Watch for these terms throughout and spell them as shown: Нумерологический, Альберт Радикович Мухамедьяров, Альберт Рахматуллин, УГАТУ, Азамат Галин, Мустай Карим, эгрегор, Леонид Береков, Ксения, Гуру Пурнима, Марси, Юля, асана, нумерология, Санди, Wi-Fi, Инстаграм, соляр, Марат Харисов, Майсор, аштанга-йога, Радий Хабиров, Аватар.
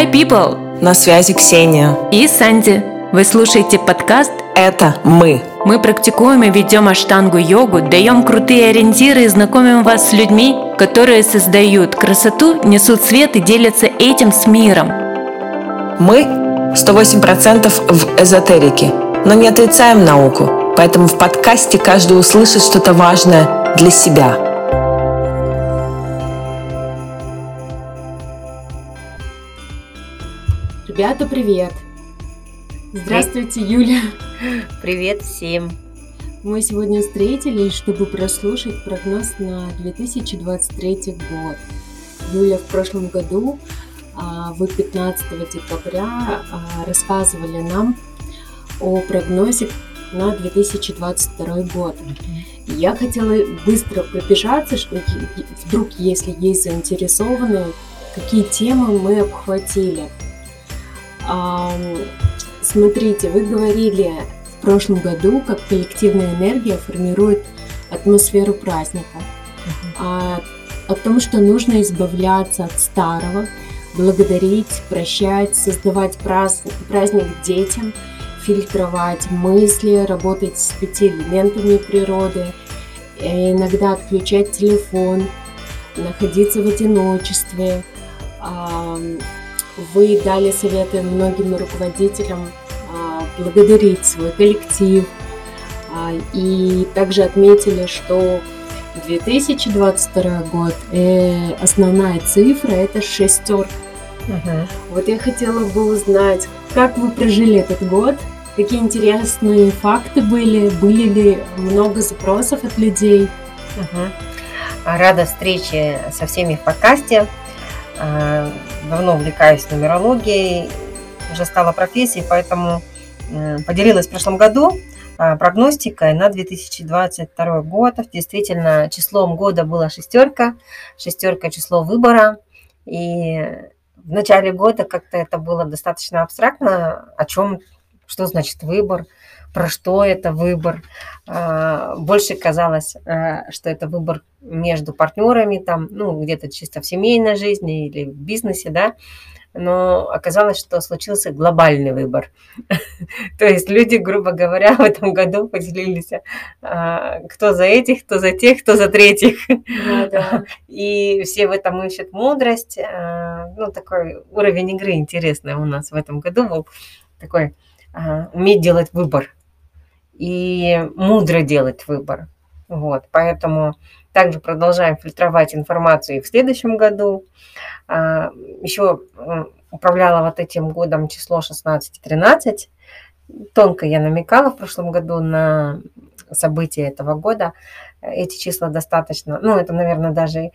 Hi, people! На связи Ксения и Санди. Вы слушаете подкаст «Это мы». Мы практикуем и ведем аштангу-йогу, даем крутые ориентиры и знакомим вас с людьми, которые создают красоту, несут свет и делятся этим с миром. Мы 108% в эзотерике, но не отрицаем науку, поэтому в подкасте каждый услышит что-то важное для себя. Ребята, привет! Здравствуйте, Юля! Привет всем! Мы сегодня встретились, чтобы прослушать прогноз на 2023 год. Юля, в прошлом году вы 15 декабря рассказывали нам о прогнозе на 2022 год. Я хотела быстро пробежаться, что вдруг, если есть заинтересованные, какие темы мы обхватили. Смотрите, вы говорили в прошлом году, как коллективная энергия формирует атмосферу праздника, о том, что нужно избавляться от старого, благодарить, прощать, создавать праздник детям, фильтровать мысли, работать с 5 элементами природы, иногда отключать телефон, находиться в одиночестве. Вы дали советы многим руководителям благодарить свой коллектив и также отметили, что 2022 год основная цифра – это 6. Вот я хотела бы узнать, как вы прожили этот год, какие интересные факты были ли много запросов от людей? Рада встрече со всеми в подкасте. Давно увлекаюсь нумерологией, уже стала профессией, поэтому поделилась в прошлом году прогностикой на 2022 год. Действительно, числом года была 6. 6 – число выбора. И в начале года как-то это было достаточно абстрактно. О чем, что значит выбор, про что это выбор. Больше казалось, что это выбор между партнерами, там, ну, где-то чисто в семейной жизни или в бизнесе, да, но оказалось, что случился глобальный выбор. То есть люди, грубо говоря, в этом году поделились, кто за этих, кто за тех, кто за третьих. И все в этом ищут мудрость. Ну, такой уровень игры интересный у нас в этом году был, такой уметь делать выбор и мудро делать выбор. Вот, поэтому также продолжаем фильтровать информацию и в следующем году. Еще управляла вот этим годом число 16-13. Тонко я намекала в прошлом году на события этого года. Эти числа достаточно, ну, это, наверное, даже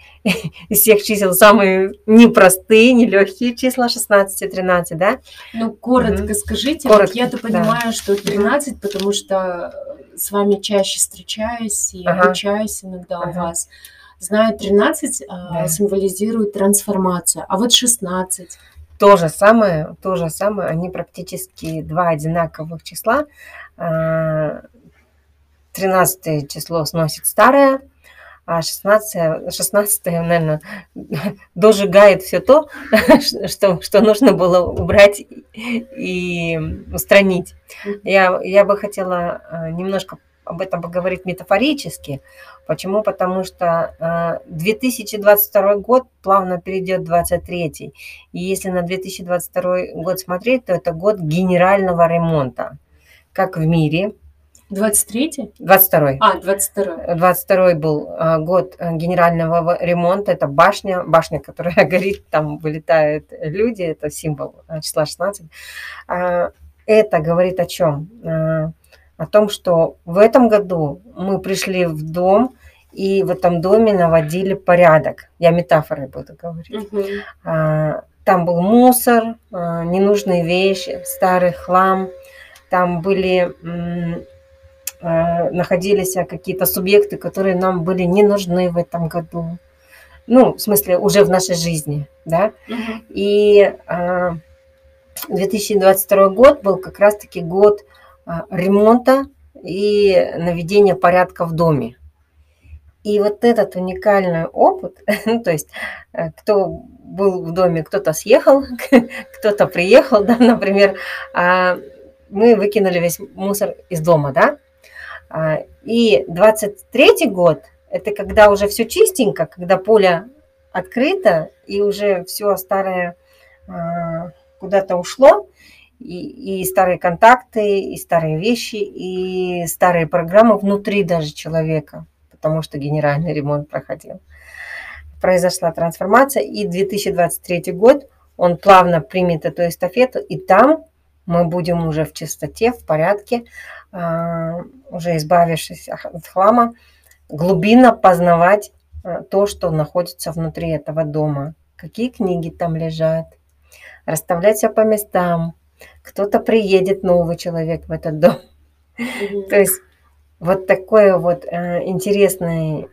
из всех чисел самые непростые, нелегкие числа 16 и 13, да? Ну, коротко скажите, коротко, вот я-то понимаю, что 13, потому что с вами чаще встречаюсь и обучаюсь иногда у вас. Знаю, 13 символизирует трансформацию, а вот 16... То же самое, они практически два одинаковых числа. 13 число сносит старое, а 16, наверное, дожигает все то, что нужно было убрать и устранить. Я бы хотела немножко об этом поговорить метафорически. Почему? Потому что 2022 год плавно перейдет в 2023. И если на 2022 год смотреть, то это год генерального ремонта. Как в мире. 23-й? 22-й. 22-й. 22-й был год генерального ремонта. Это башня, которая горит, там вылетают люди. Это символ числа 16. Это говорит о чем? О том, что в этом году мы пришли в дом и в этом доме наводили порядок. Я метафорой буду говорить. Там был мусор, ненужные вещи, старый хлам. Там находились какие-то субъекты, которые нам были не нужны в этом году. Ну, в смысле, уже в нашей жизни, да. И 2022 год был как раз-таки год ремонта и наведения порядка в доме. И вот этот уникальный опыт, ну, то есть кто был в доме, кто-то съехал, кто-то приехал, да, например, мы выкинули весь мусор из дома, да. И 23-й год, это когда уже все чистенько, когда поле открыто, и уже все старое куда-то ушло, и старые контакты, и старые вещи, и старые программы внутри даже человека, потому что генеральный ремонт проходил. Произошла трансформация, и 2023 год, он плавно примет эту эстафету, и там мы будем уже в чистоте, в порядке, уже избавившись от хлама, глубинно познавать то, что находится внутри этого дома. Какие книги там лежат, расставлять все по местам. Кто-то приедет, новый человек в этот дом. То есть вот такой вот интересный,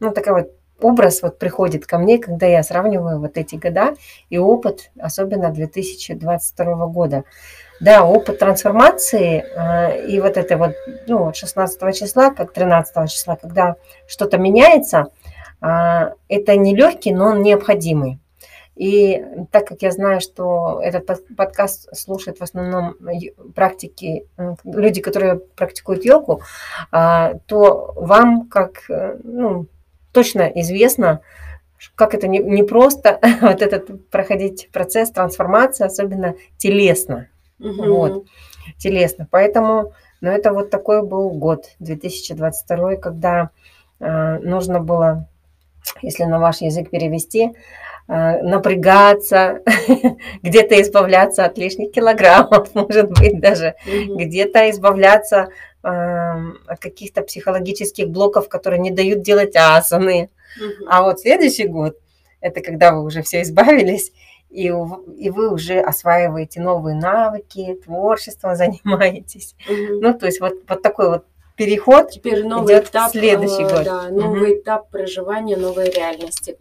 ну такая вот, образ вот приходит ко мне, когда я сравниваю вот эти года и опыт, особенно 2022 года. Да, опыт трансформации и вот это вот, ну, 16 числа, как 13 числа, когда что-то меняется, это нелегкий, но он необходимый. И так как я знаю, что этот подкаст слушают в основном практики, люди, которые практикуют йогу, то вам как, ну, точно известно, как это непросто, вот этот проходить процесс трансформации, особенно телесно. Вот, телесно. Поэтому, ну, это вот такой был год 2022, когда нужно было, если на ваш язык перевести, напрягаться, где-то избавляться от лишних килограммов, может быть, даже где-то избавляться от каких-то психологических блоков, которые не дают делать асаны. А вот следующий год, это когда вы уже все избавились, и вы уже осваиваете новые навыки, творчеством занимаетесь. Ну, то есть вот такой вот переход. Теперь новый этап, следующий год. Да, новый этап проживания новой реальности.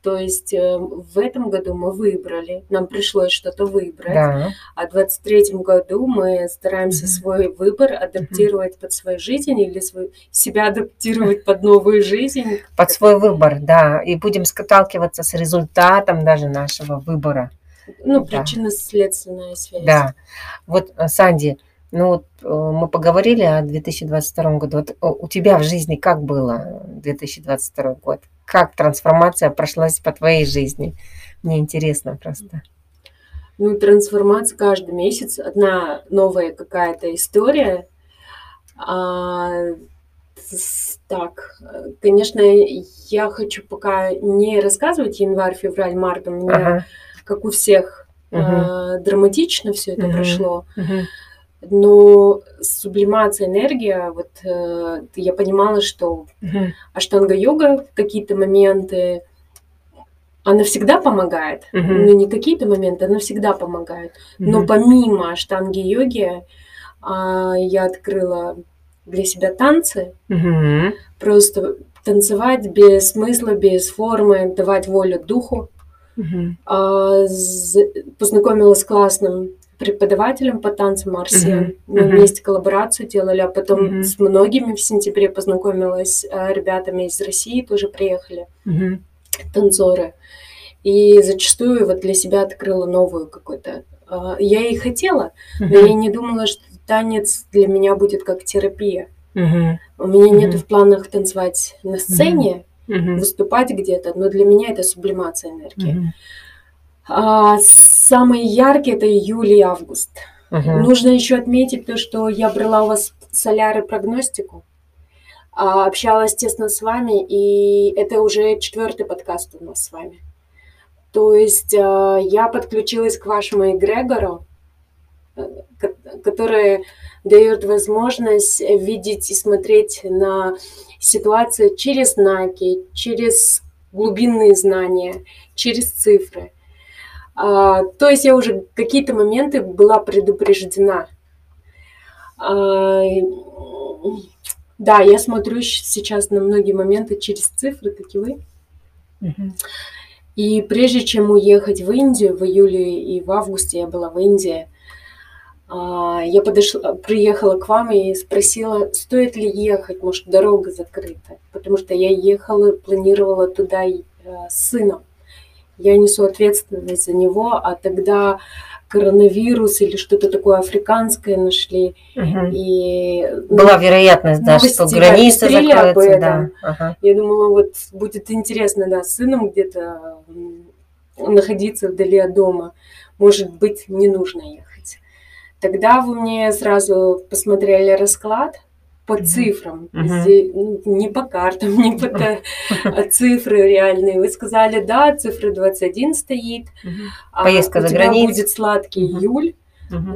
То есть в этом году мы выбрали, нам пришлось что-то выбрать, да. А в 23-м году мы стараемся свой выбор адаптировать под свою жизнь или себя адаптировать под новую жизнь. Под свой выбор, да. И будем сталкиваться с результатом даже нашего выбора. Ну, причинно-следственная связь. Да. Вот, Санди, ну вот мы поговорили о 2022 году. Вот у тебя в жизни как было 2022 год? Как трансформация прошлась по твоей жизни? Мне интересно просто. Ну, трансформация каждый месяц. Одна новая какая-то история. Так, конечно, я хочу пока не рассказывать январь, февраль, март. У меня, как у всех, драматично все это прошло. Но сублимация, энергия, вот я понимала, что аштанга-йога в какие-то моменты, она всегда помогает. Ну, не какие-то моменты, она всегда помогает. Но помимо аштанги-йоги я открыла для себя танцы. Просто танцевать без смысла, без формы, давать волю духу. Познакомилась с классным преподавателем по танцам Марси. Мы вместе коллаборацию делали, а потом с многими в сентябре познакомилась, ребятами из России тоже приехали, танцоры. И зачастую вот для себя открыла новую какую-то. Я и хотела, но я не думала, что танец для меня будет как терапия. У меня нету в планах танцевать на сцене, выступать где-то, но для меня это сублимация энергии. Самые яркие – это июль и август. Нужно еще отметить то, что я брала у вас соляри-прогностику, общалась тесно с вами, и это уже 4-й подкаст у нас с вами. То есть я подключилась к вашему эгрегору, который дает возможность видеть и смотреть на ситуацию через знаки, через глубинные знания, через цифры. То есть я уже какие-то моменты была предупреждена. Да, я смотрю сейчас на многие моменты через цифры, как и вы. И прежде чем уехать в Индию, в июле и в августе я была в Индии, я приехала к вам и спросила, стоит ли ехать, может, дорога закрыта. Потому что я ехала, планировала туда с сыном. я несу ответственность за него, а тогда коронавирус или что-то такое африканское нашли. Угу. И, ну, была вероятность, да, что границы закроются. Да. Ага. Я думала, вот будет интересно, да, с сыном где-то находиться вдали от дома. Может быть, не нужно ехать. Тогда вы мне сразу посмотрели расклад по цифрам, здесь, не по картам, не по цифры реальные. Вы сказали, да, цифра 21 стоит, поездка за границу, будет сладкий июль,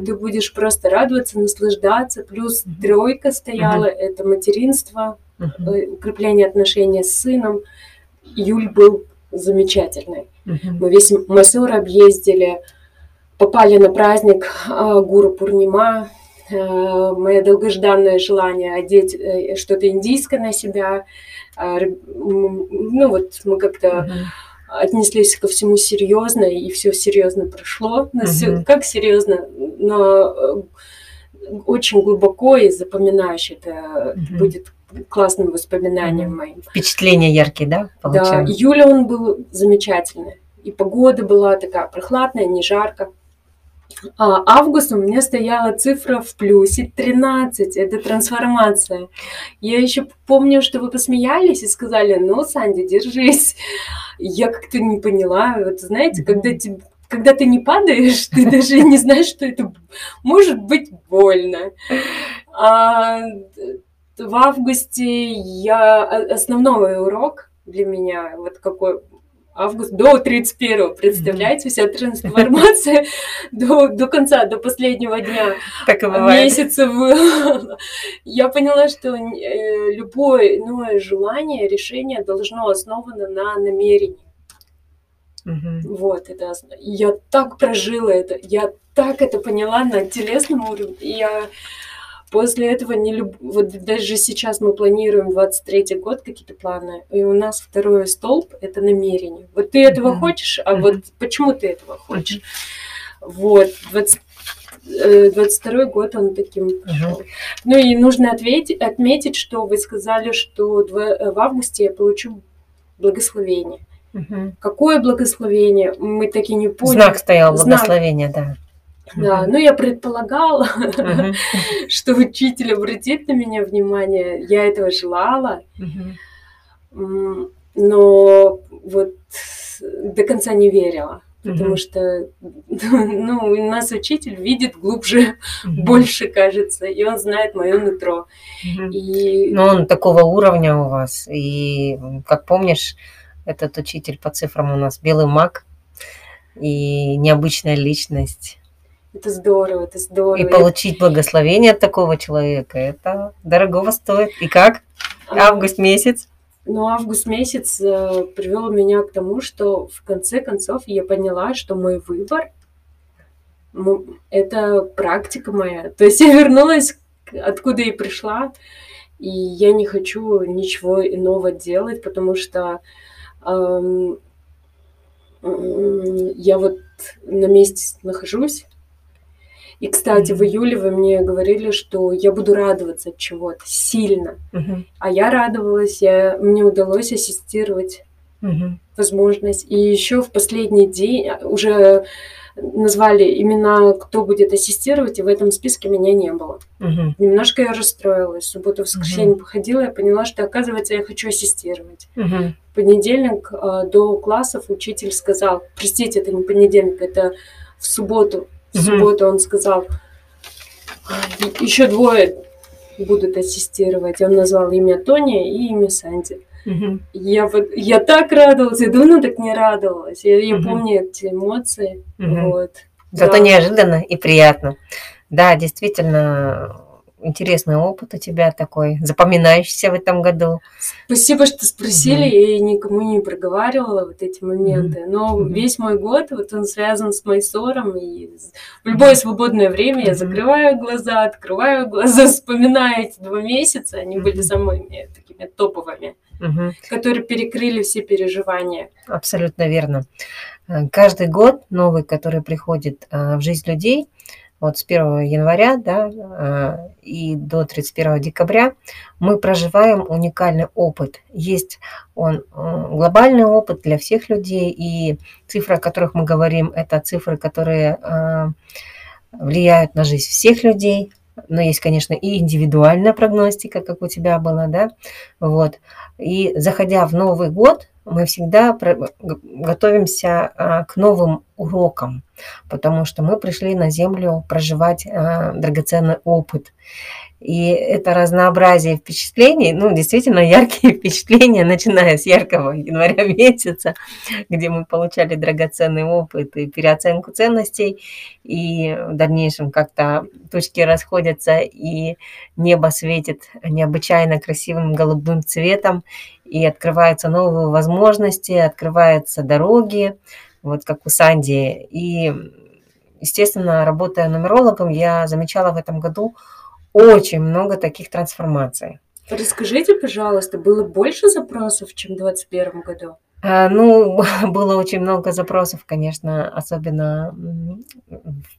ты будешь просто радоваться, наслаждаться, плюс тройка стояла, это материнство, укрепление отношений с сыном. Июль был замечательный. Мы весь Майсор объездили, попали на праздник Гуру Пурнима. Мое долгожданное желание одеть что-то индийское на себя. Ну вот мы как-то отнеслись ко всему серьезно, и все серьезно прошло. Как серьезно, но очень глубоко и запоминающе. Это будет классным воспоминанием моим. Впечатления яркие, да? Получаем? Да, июля он был замечательный. И погода была такая прохладная, не жарко. А август у меня стояла цифра в плюсе 13, это трансформация. Я еще помню, что вы посмеялись и сказали, ну, Санди, держись. Я как-то не поняла, вот знаете, когда ты не падаешь, ты даже не знаешь, что это может быть больно. В августе я основной урок для меня, вот какой... Август до 31-го, представляете, вся трансформация до конца, до последнего дня месяца. Я поняла, что любое иное желание, решение должно основано на намерении. Вот, это я так прожила это, я так это поняла на телесном уровне. Я после этого не люблю... Вот даже сейчас мы планируем 23-й год какие-то планы, и у нас второй столб – это намерение. Вот ты этого хочешь, а вот почему ты этого хочешь? Вот, 22-й год он таким пошел. Ну и нужно отметить, что вы сказали, что в августе я получу благословение. Какое благословение? Мы так и не поняли. Знак стоял, благословение, да. Да, ну я предполагала, что учитель обратит на меня внимание, я этого желала, но вот до конца не верила, потому что ну, у нас учитель видит глубже, больше, кажется, и он знает мое нутро. И... Но он такого уровня у вас, и как помнишь, этот учитель по цифрам у нас белый маг и необычная личность. Это здорово, это здорово. И получить благословение от такого человека, это дорогого стоит. И как? Август месяц? Ну, август месяц привел меня к тому, что в конце концов я поняла, что мой выбор – это практика моя. То есть я вернулась, откуда и пришла, и я не хочу ничего иного делать, потому что я вот на месте нахожусь. И, кстати, в июле вы мне говорили, что я буду радоваться от чего-то сильно. А я радовалась, мне удалось ассистировать возможность. И еще в последний день уже назвали имена, кто будет ассистировать, и в этом списке меня не было. Немножко я расстроилась. В субботу, в воскресенье походила, я поняла, что, оказывается, я хочу ассистировать. В понедельник до классов учитель сказал, простите, это не понедельник, это в субботу. В субботу он сказал, еще двое будут ассистировать. Он назвал имя Тони и имя Санди. Я так радовалась, я давно так не радовалась. Я помню эти эмоции. Вот. Зато неожиданно и приятно. Да, действительно, интересный опыт у тебя такой, запоминающийся в этом году. Спасибо, что спросили. Я никому не проговаривала вот эти моменты. Но весь мой год, вот он связан с Майсором. И в любое свободное время я закрываю глаза, открываю глаза, вспоминаю эти 2 месяца. Они были самыми такими топовыми, которые перекрыли все переживания. Абсолютно верно. Каждый год новый, который приходит в жизнь людей, вот с 1 января да, и до 31 декабря мы проживаем уникальный опыт. Есть он глобальный опыт для всех людей, и цифры, о которых мы говорим, это цифры, которые влияют на жизнь всех людей. Но есть, конечно, и индивидуальная прогностика, как у тебя была, да, вот. И заходя в Новый год, мы всегда готовимся к новым урокам, потому что мы пришли на Землю проживать драгоценный опыт. И это разнообразие впечатлений, ну, действительно, яркие впечатления, начиная с яркого января месяца, где мы получали драгоценный опыт и переоценку ценностей, и в дальнейшем как-то точки расходятся, и небо светит необычайно красивым голубым цветом, и открываются новые возможности, открываются дороги, вот как у Санди. И, естественно, работая нумерологом, я замечала в этом году очень много таких трансформаций. Расскажите, пожалуйста, было больше запросов, чем в 2021 году? Ну, было очень много запросов, конечно, особенно в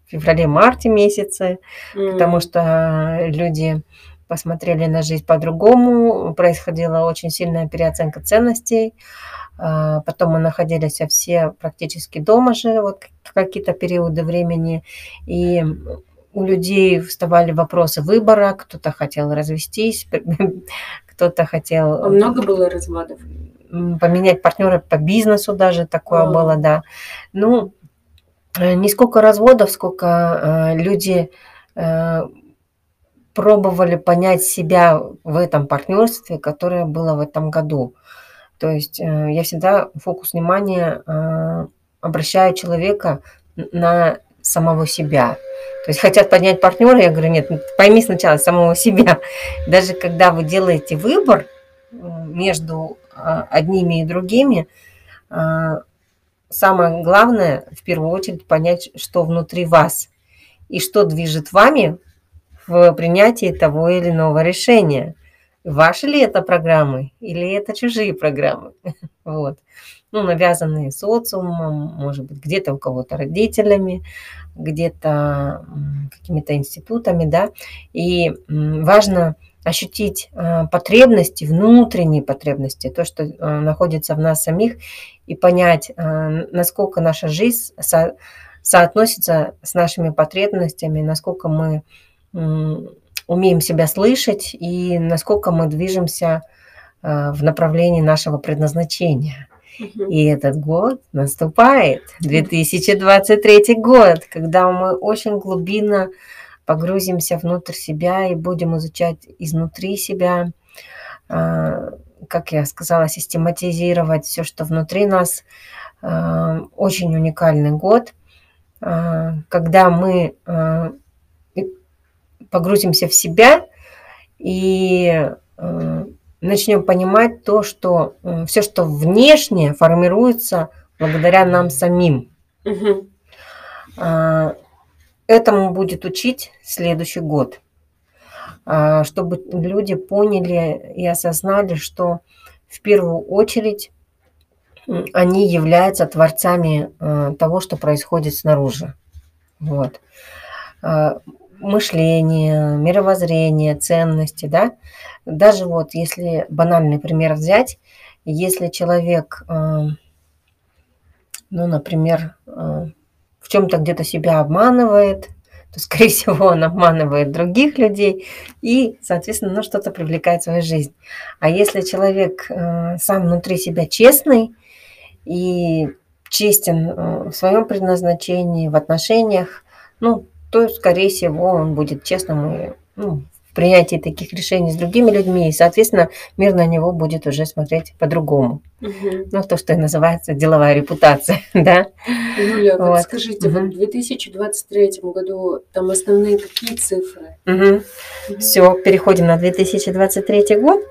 феврале-марте месяце, потому что люди посмотрели на жизнь по-другому, происходила очень сильная переоценка ценностей. Потом мы находились все практически дома же, вот какие-то периоды времени, и у людей вставали вопросы выбора, кто-то хотел развестись, кто-то хотел... А много было разводов? Поменять партнера по бизнесу даже, такое было, да. Ну, не сколько разводов, сколько люди пробовали понять себя в этом партнерстве, которое было в этом году. То есть я всегда фокус внимания обращаю человека на самого себя. То есть хотят поднять партнера, я говорю, нет, пойми сначала самого себя. Даже когда вы делаете выбор между одними и другими, самое главное в первую очередь понять, что внутри вас и что движет вами в принятии того или иного решения. Ваши ли это программы или это чужие программы? Вот. Ну, навязанные социумом, может быть, где-то у кого-то родителями, где-то какими-то институтами, да. И важно ощутить потребности, внутренние потребности, то, что находится в нас самих, и понять, насколько наша жизнь соотносится с нашими потребностями, насколько мы умеем себя слышать и насколько мы движемся в направлении нашего предназначения. И этот год наступает, 2023 год, когда мы очень глубинно погрузимся внутрь себя и будем изучать изнутри себя, как я сказала, систематизировать все, что внутри нас. Очень уникальный год, когда мы погрузимся в себя и начнем понимать то, что все, что внешнее, формируется благодаря нам самим. Этому будет учить следующий год, чтобы люди поняли и осознали, что в первую очередь они являются творцами того, что происходит снаружи. Вот. Мышление, мировоззрение, ценности, да. Даже вот если банальный пример взять, если человек, ну, например, в чем-то где-то себя обманывает, то, скорее всего, он обманывает других людей и, соответственно, ну, что-то привлекает в свою жизнь. А если человек сам внутри себя честный и честен в своем предназначении, в отношениях, ну, то, скорее всего, он будет честным и, ну, в принятии таких решений с другими людьми, и, соответственно, мир на него будет уже смотреть по-другому. Ну, то, что и называется деловая репутация, да. Юля, вот. Скажите, в 2023 году там основные какие цифры? Все, переходим на 2023 год.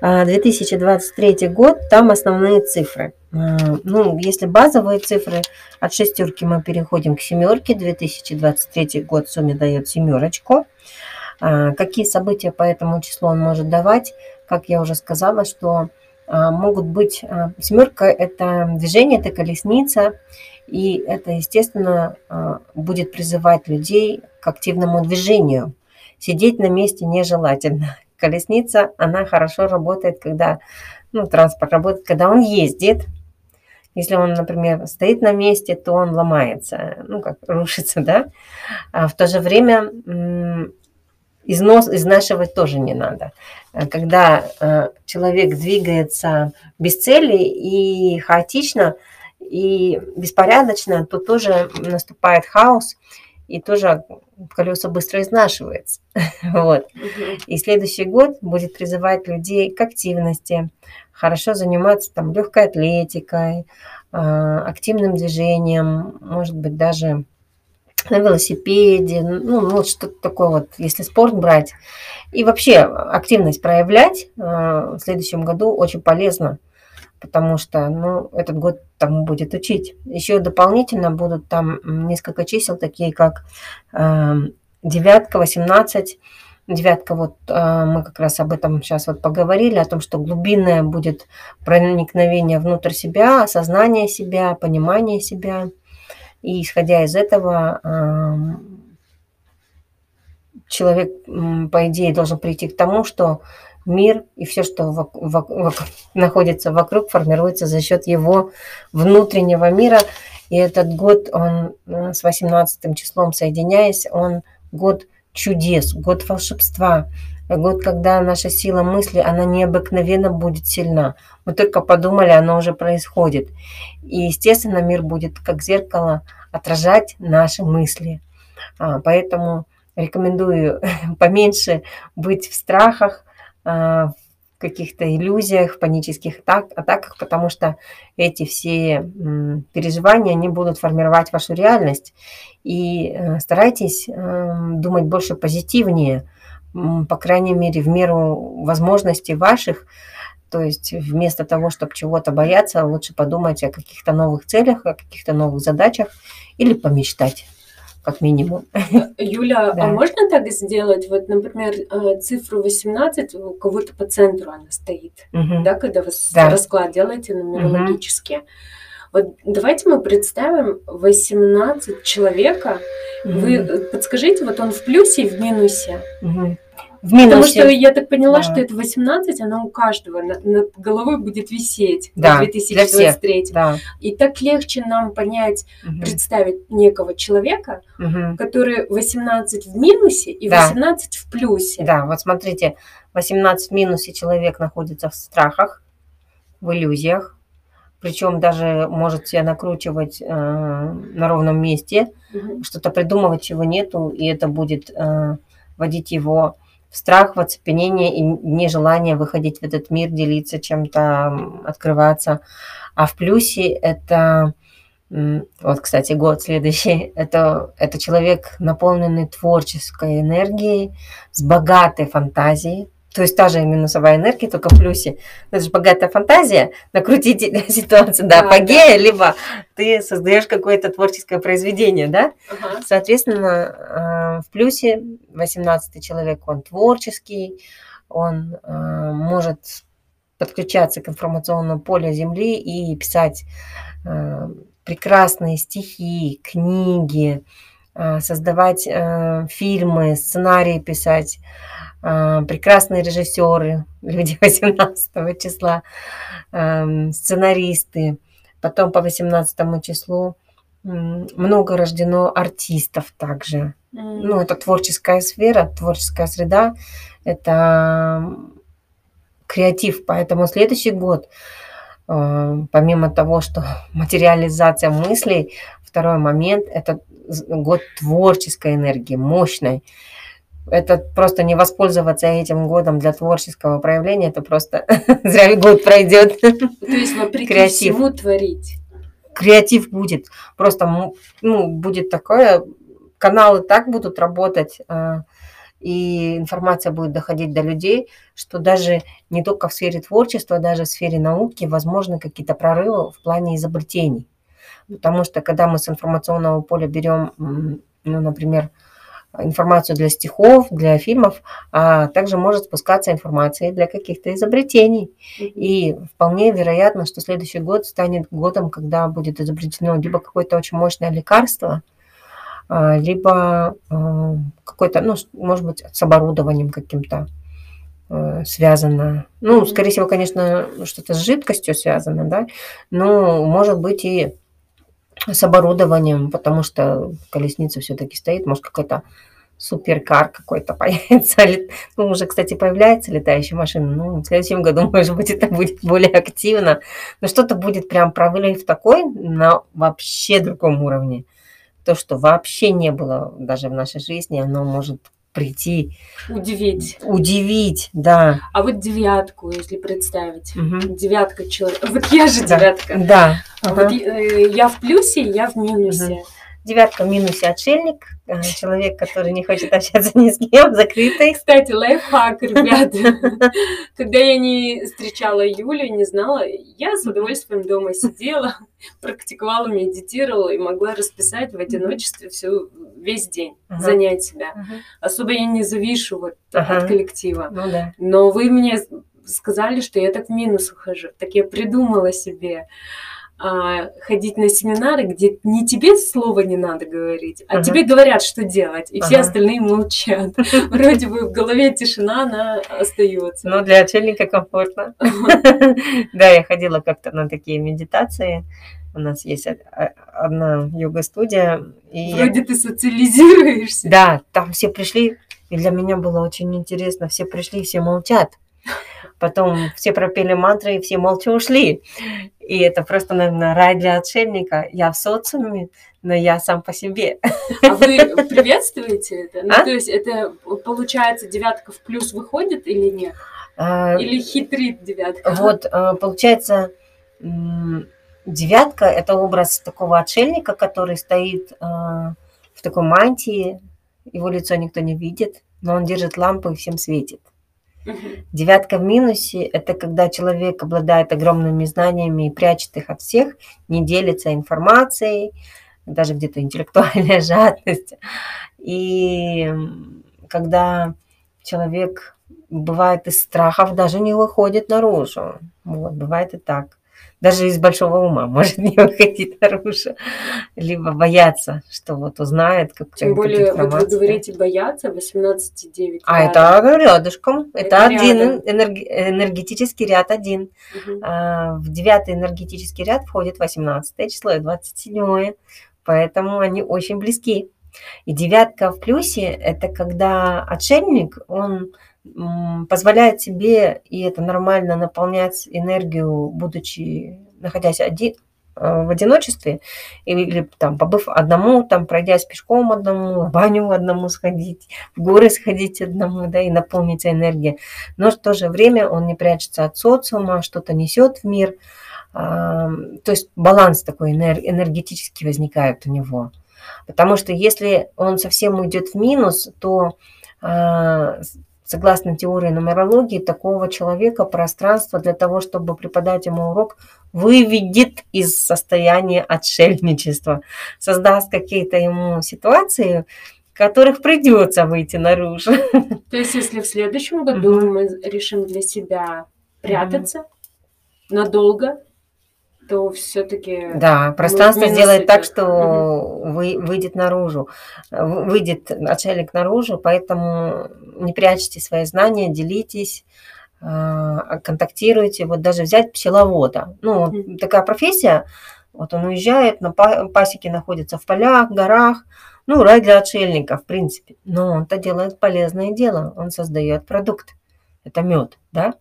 2023 год, там основные цифры. Ну, если базовые цифры, от шестерки мы переходим к семерке. 2023 год в сумме дает семерочку. Какие события по этому числу он может давать? Как я уже сказала, что могут быть... Семерка – это движение, это колесница, и это, естественно, будет призывать людей к активному движению. Сидеть на месте нежелательно. Колесница, она хорошо работает, когда транспорт работает, когда он ездит. Если он, например, стоит на месте, то он ломается, как рушится, да. А в то же время изнашивать тоже не надо. Когда человек двигается без цели и хаотично, и беспорядочно, то тоже наступает хаос, и тоже колеса быстро изнашиваются. Вот. И следующий год будет призывать людей к активности, хорошо заниматься там легкой атлетикой, активным движением, может быть, даже на велосипеде, вот что-то такое вот, если спорт брать. И вообще активность проявлять в следующем году очень полезно, потому что, этот год тому будет учить. Еще дополнительно будут там несколько чисел, такие как девятка, 18. Девятка, вот мы как раз об этом сейчас вот поговорили, о том, что глубинное будет проникновение внутрь себя, осознание себя, понимание себя. И исходя из этого, человек, по идее, должен прийти к тому, что мир и все, что находится вокруг, формируется за счет его внутреннего мира. И этот год, он с 18 числом соединяясь, он год чудес, год волшебства, год, когда наша сила мысли, она необыкновенно будет сильна. Мы только подумали, она уже происходит. И, естественно, мир будет как зеркало отражать наши мысли. Поэтому рекомендую поменьше быть в страхах, в каких-то иллюзиях, в панических атаках, потому что эти все переживания, они будут формировать вашу реальность. И старайтесь думать больше позитивнее, по крайней мере, в меру возможностей ваших. То есть вместо того, чтобы чего-то бояться, лучше подумать о каких-то новых целях, о каких-то новых задачах или помечтать. Как минимум. Юля, да. А можно так сделать? Вот, например, цифру 18 у кого-то по центру она стоит, да, когда вы расклад делаете нумерологически. Вот давайте мы представим 18 человека. Вы подскажите, вот он в плюсе и в минусе. В минусе. Потому что я так поняла, что это 18, она у каждого над головой будет висеть в 2023. И так легче нам понять, представить некого человека, который 18 в минусе и 18 в плюсе. Да, вот смотрите, 18 в минусе человек находится в страхах, в иллюзиях, причем даже может себя накручивать на ровном месте, что-то придумывать, чего нету, и это будет вводить его... в страх, в оцепенение и нежелание выходить в этот мир, делиться чем-то, открываться. А в плюсе это, вот, кстати, год следующий, это человек, наполненный творческой энергией, с богатой фантазией. То есть та же минусовая энергия, только в плюсе. Это же богатая фантазия, накрутить ситуацию до апогея, либо ты создаешь какое-то творческое произведение, да? Соответственно, в плюсе 18-й человек, он творческий, он может подключаться к информационному полю Земли и писать прекрасные стихи, книги, создавать фильмы, сценарии писать. Прекрасные режиссеры, люди 18 числа, сценаристы. Потом по 18 числу много рождено артистов также. Это творческая сфера, творческая среда, это креатив. Поэтому следующий год, помимо того, что материализация мыслей, второй момент – это год творческой энергии, мощной. Это просто не воспользоваться этим годом для творческого проявления, это просто зря год пройдет. То есть вопреки всему творить. Креатив будет. Просто будет такое, каналы так будут работать, и информация будет доходить до людей, что даже не только в сфере творчества, даже в сфере науки возможны какие-то прорывы в плане изобретений. Потому что когда мы с информационного поля берем, например, информацию для стихов, для фильмов, а также может спускаться информация для каких-то изобретений. И вполне вероятно, что следующий год станет годом, когда будет изобретено либо какое-то очень мощное лекарство, либо какое-то, ну, может быть, с оборудованием каким-то связано. Ну, скорее всего, конечно, что-то с жидкостью связано, да, но может быть и с оборудованием, потому что колесница все-таки стоит, может, какой-то суперкар какой-то появится. Ну, уже, кстати, появляется летающая машина. Ну, в следующем году, может быть, это будет более активно. Но что-то будет прям прорыв такой на вообще другом уровне. То, что вообще не было даже в нашей жизни, оно может прийти. Удивить. Удивить, да. А вот девятку, если представить. Угу. Девятка человека. Вот я же девятка. Да. А вот я в плюсе, я в минусе. Угу. Девятка в минусе — отшельник. Человек, который не хочет общаться ни с кем, закрытый. Кстати, лайфхак, ребята. Когда я не встречала Юлю, не знала, я с удовольствием дома сидела, практиковала, медитировала и могла расписать в одиночестве всю, весь день, занять себя. Особо я не завишу вот от коллектива. Ну, да. Но вы мне сказали, что я так в минус ухожу. Так я придумала себе ходить на семинары, где не тебе слова не надо говорить, а тебе говорят, что делать, и все остальные молчат. Вроде бы в голове тишина, она остается. Ну, для отшельника комфортно. Да, я ходила как-то на такие медитации. У нас есть одна йога-студия. Вроде ты социализируешься. Да, там все пришли, и для меня было очень интересно. Все пришли, все молчат. Потом все пропели мантры, и все молча ушли. И это просто, наверное, рай для отшельника. Я в социуме, но я сам по себе. А вы приветствуете это? Ну, то есть это, получается, девятка в плюс выходит или нет? Или хитрит девятка? Вот, получается, девятка – это образ такого отшельника, который стоит в такой мантии, его лицо никто не видит, но он держит лампу и всем светит. Девятка в минусе – это когда человек обладает огромными знаниями и прячет их от всех, не делится информацией, даже где-то интеллектуальная жадность. И когда человек, бывает, из страхов даже не выходит наружу. Вот, бывает и так. Даже из большого ума может не выходить наружу. Либо бояться, что вот узнает. Как тем более, вот вы говорите, бояться 18,9. А это рядышком. Это один энергетический ряд один. Угу. В 9-й энергетический ряд входит 18 число и 27. Поэтому они очень близки. И девятка в плюсе – это когда отшельник, он позволяет себе, и это нормально, наполнять энергию, будучи, находясь один, в одиночестве, или там, побыв одному, там, пройдясь пешком одному, в баню одному сходить, в горы сходить одному, да, и наполнится энергия. Но в то же время он не прячется от социума, что-то несет в мир. То есть баланс такой энергетически возникает у него. Потому что если он совсем уйдет в минус, то, согласно теории нумерологии, такого человека пространство для того, чтобы преподать ему урок, выведет из состояния отшельничества, создаст какие-то ему ситуации, в которых придется выйти наружу. То есть если в следующем году мы решим для себя прятаться надолго, то все-таки... Да, пространство сделает так, что выйдет наружу. Выйдет отшельник наружу, поэтому не прячьте свои знания, делитесь, контактируйте. Вот даже взять пчеловода. Ну, такая профессия. Вот он уезжает, на пасеке находится в полях, горах. Ну, рай для отшельника, в принципе. Но он-то делает полезное дело. Он создает продукт. Это мед, да?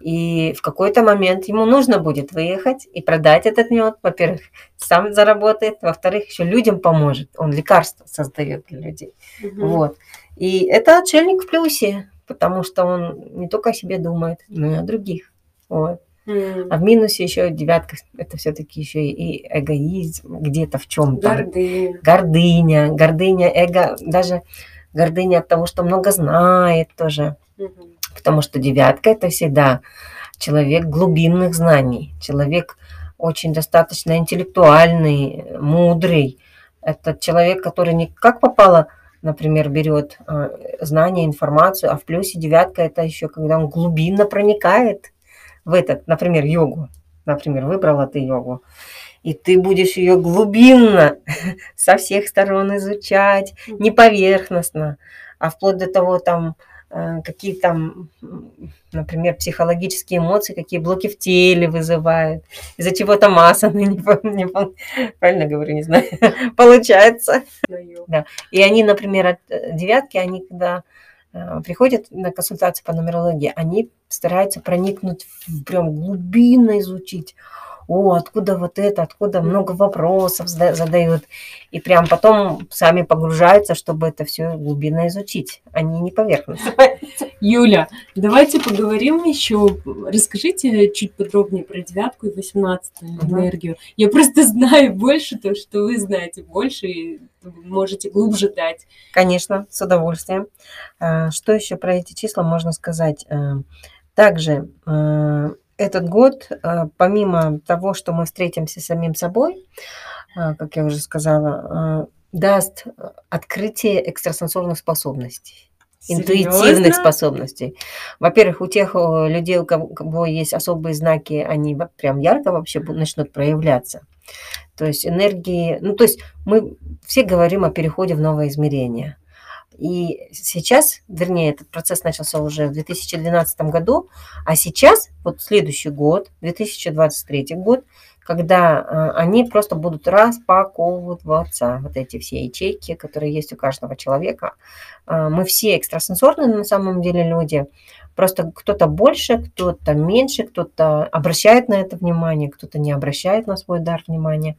И в какой-то момент ему нужно будет выехать и продать этот мед. Во-первых, сам заработает, во-вторых, еще людям поможет. Он лекарства создает для людей. Вот. И это отшельник в плюсе, потому что он не только о себе думает, но и о других. Вот. А в минусе еще девятка — это все-таки еще и эгоизм где-то в чем-то. Гордыня. Гордыня. Гордыня, эго, даже гордыня от того, что много знает тоже. Потому что девятка – это всегда человек глубинных знаний, человек очень достаточно интеллектуальный, мудрый. Это человек, который не как попало например, берет знания, информацию, а в плюсе девятка – это еще когда он глубинно проникает в этот, например, йогу. Например, выбрала ты йогу, и ты будешь ее глубинно со всех сторон изучать, не поверхностно, а вплоть до того, там, какие там, например, психологические эмоции, какие блоки в теле вызывают, из-за чего там асаны, правильно говорю, не знаю, получается. Да. И они, например, от девятки, они когда приходят на консультацию по нумерологии, они стараются проникнуть, прям глубинно изучить, о, откуда вот это, откуда много вопросов задают, и прям потом сами погружаются, чтобы это все глубинно изучить, они не поверхностно. Юля, давайте поговорим еще, расскажите чуть подробнее про девятку и 18-ю энергию. Я просто знаю больше, то, что вы знаете больше, и можете глубже дать. Конечно, с удовольствием. Что еще про эти числа можно сказать? Также... Этот год, помимо того, что мы встретимся с самим собой, как я уже сказала, даст открытие экстрасенсорных способностей, интуитивных способностей. Во-первых, у тех людей, у кого есть особые знаки, они прям ярко вообще начнут проявляться. То есть энергии... Ну, то есть мы все говорим о переходе в новое измерение. И сейчас, вернее, этот процесс начался уже в 2012 году, а сейчас, вот следующий год, 2023 год, когда они просто будут распаковываться, вот эти все ячейки, которые есть у каждого человека. Мы все экстрасенсорные на самом деле люди, просто кто-то больше, кто-то меньше, кто-то обращает на это внимание, кто-то не обращает на свой дар внимания.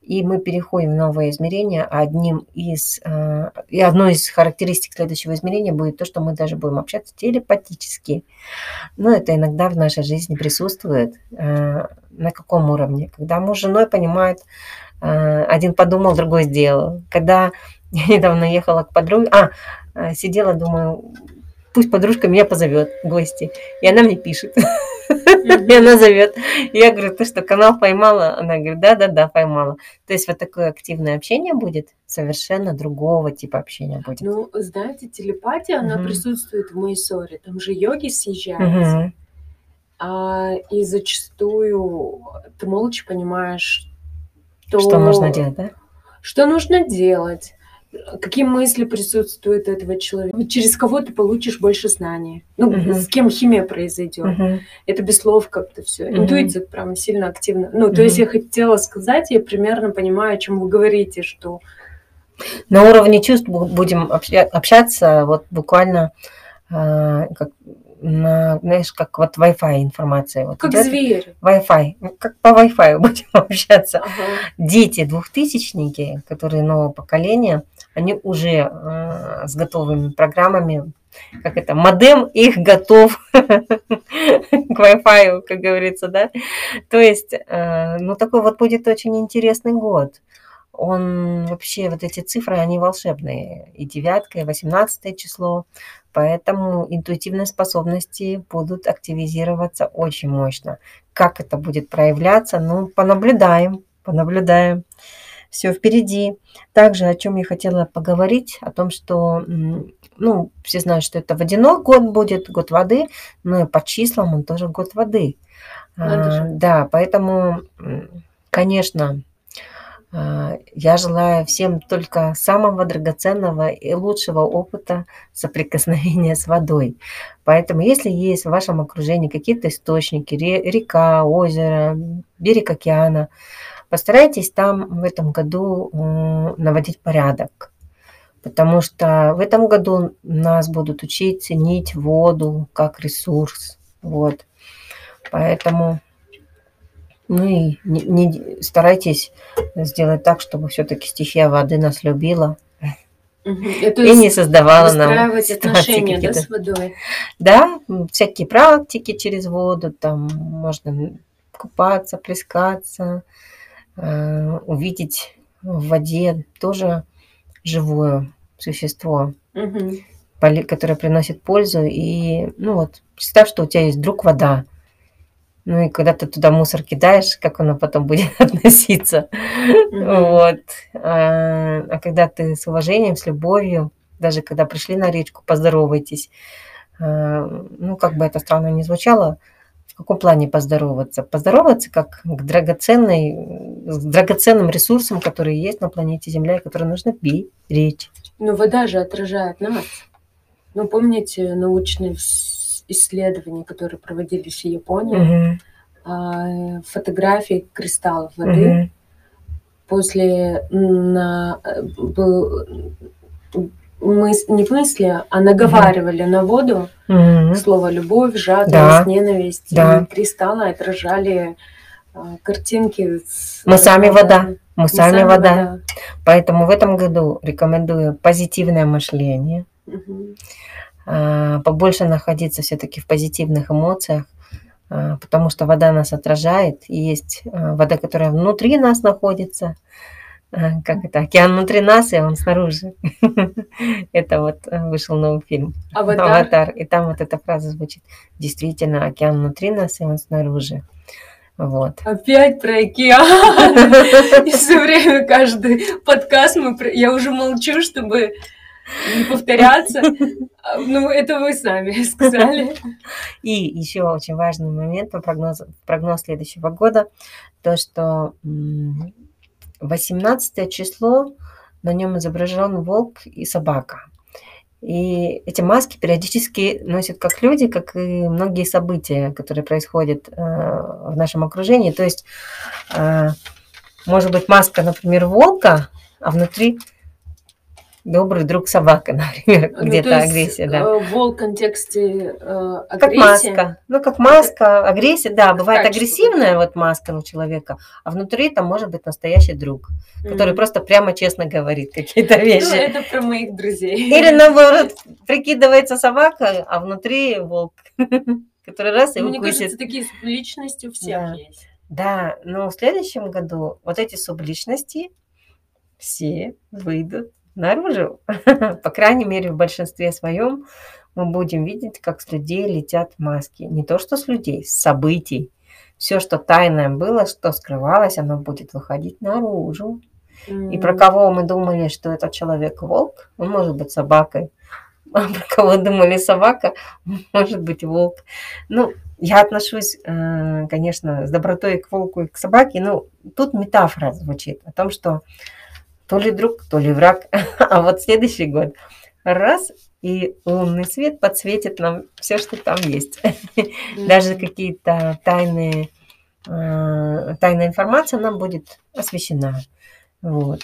И мы переходим в новое измерение. Одной из характеристик следующего измерения будет то, что мы даже будем общаться телепатически. Но это иногда в нашей жизни присутствует. На каком уровне? Когда муж с женой понимают, один подумал, другой сделал. Когда я недавно ехала к подруге, сидела, думаю... Пусть подружка меня позовет в гости. И она мне пишет. И она зовет. Я говорю, ты что, канал поймала? Она говорит, да, поймала. То есть вот такое активное общение будет, совершенно другого типа общения будет. Ну, знаете, телепатия, она присутствует в Майсоре. Там же йоги съезжаются. И зачастую ты молча понимаешь, что нужно делать, да? Что нужно делать. Какие мысли присутствуют у этого человека? Через кого ты получишь больше знаний? С кем химия произойдет? Это без слов как-то все. Интуиция прям сильно активна. То есть я хотела сказать, я примерно понимаю, о чем вы говорите, что... На уровне чувств будем общаться вот буквально как... Знаешь, как вот Wi-Fi информация. Вот как зверь. Wi-Fi. Как по Wi-Fi будем общаться. Дети, двухтысячники, которые нового поколения, они уже с готовыми программами, как это, модем их готов к Wi-Fi, как говорится, да. То есть, такой вот будет очень интересный год. Он вообще, вот эти цифры, они волшебные. И девятка, и 18 число. Поэтому интуитивные способности будут активизироваться очень мощно. Как это будет проявляться? Понаблюдаем. Все впереди. Также, о чем я хотела поговорить, о том, что, все знают, что это водяной год будет, год воды, но и по числам он тоже год воды. Да, поэтому, конечно... Я желаю всем только самого драгоценного и лучшего опыта соприкосновения с водой. Поэтому, если есть в вашем окружении какие-то источники, река, озеро, берег океана, постарайтесь там в этом году наводить порядок. Потому что в этом году нас будут учить ценить воду как ресурс. Вот. Поэтому... И старайтесь сделать так, чтобы все-таки стихия воды нас любила и не создавала нам отношения с водой. Да, всякие практики через воду, там можно купаться, плескаться, увидеть в воде тоже живое существо, которое приносит пользу. И представь, что у тебя есть друг вода. И когда ты туда мусор кидаешь, как оно потом будет относиться. А когда ты с уважением, с любовью даже когда пришли на речку, поздоровайтесь. Ну, как бы это странно ни звучало, в каком плане поздороваться? Поздороваться как к драгоценным ресурсам, которые есть на планете Земля, и которые нужно беречь. Но вода же отражает нас. Ну, помните научные исследования, которые проводились в Японии, фотографии кристаллов воды. После мы не наговаривали на воду слово «любовь», «жадность», «ненависть». Да. И кристаллы отражали картинки. Мы сами вода. Поэтому в этом году рекомендую позитивное мышление. Побольше находиться все-таки в позитивных эмоциях, потому что вода нас отражает. И есть вода, которая внутри нас находится, как это, океан внутри нас, и он снаружи. Это вот вышел новый фильм «Аватар». И там вот эта фраза звучит. Действительно, океан внутри нас, и он снаружи. Вот. Опять про океан. И все время каждый подкаст я уже молчу, чтобы не повторяться. Ну, это вы сами сказали. И еще очень важный момент по прогнозу, прогноз следующего года, то, что 18 число, на нем изображен волк и собака. И эти маски периодически носят как люди, как и многие события, которые происходят в нашем окружении. То есть, может быть, маска, например, волка, а внутри... Добрый друг собака, например, где-то агрессия, да. Волк в контексте агрессии. Как маска. Ну, как маска, агрессия, да, бывает агрессивная вот маска у человека, а внутри там может быть настоящий друг, который просто прямо честно говорит какие-то вещи. Ну, это про моих друзей. Или наоборот, прикидывается собака, а внутри волк, который раз и укусит. Мне кажется, такие субличности у всех есть. Да, но в следующем году вот эти субличности все выйдут наружу, по крайней мере, в большинстве своем мы будем видеть, как с людей летят маски. Не то, что с людей, с событий. Все, что тайное было, что скрывалось, оно будет выходить наружу. И про кого мы думали, что этот человек волк, он может быть собакой. А про кого думали собака, может быть волк. Ну, я отношусь, конечно, с добротой к волку и к собаке, но тут метафора звучит о том, что то ли друг, то ли враг. А вот следующий год раз, и лунный свет подсветит нам все, что там есть. Даже какие-то тайная информация нам будет освещена. Вот.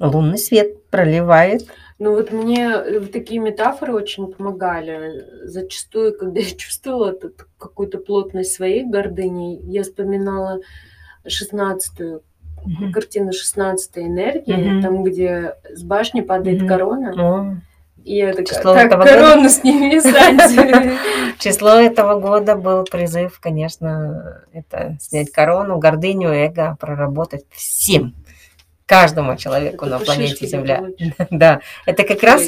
Лунный свет проливает. Ну вот мне такие метафоры очень помогали. Зачастую, когда я чувствовала какую-то плотность своей гордыни, я вспоминала 16-ю. Картина 16-й энергии, там, где с башни падает корона. И я такая, так, корону сними, Санди. Число этого года был призыв, конечно, это снять корону, гордыню, эго, проработать всем, каждому человеку на планете Земля. Да, это как раз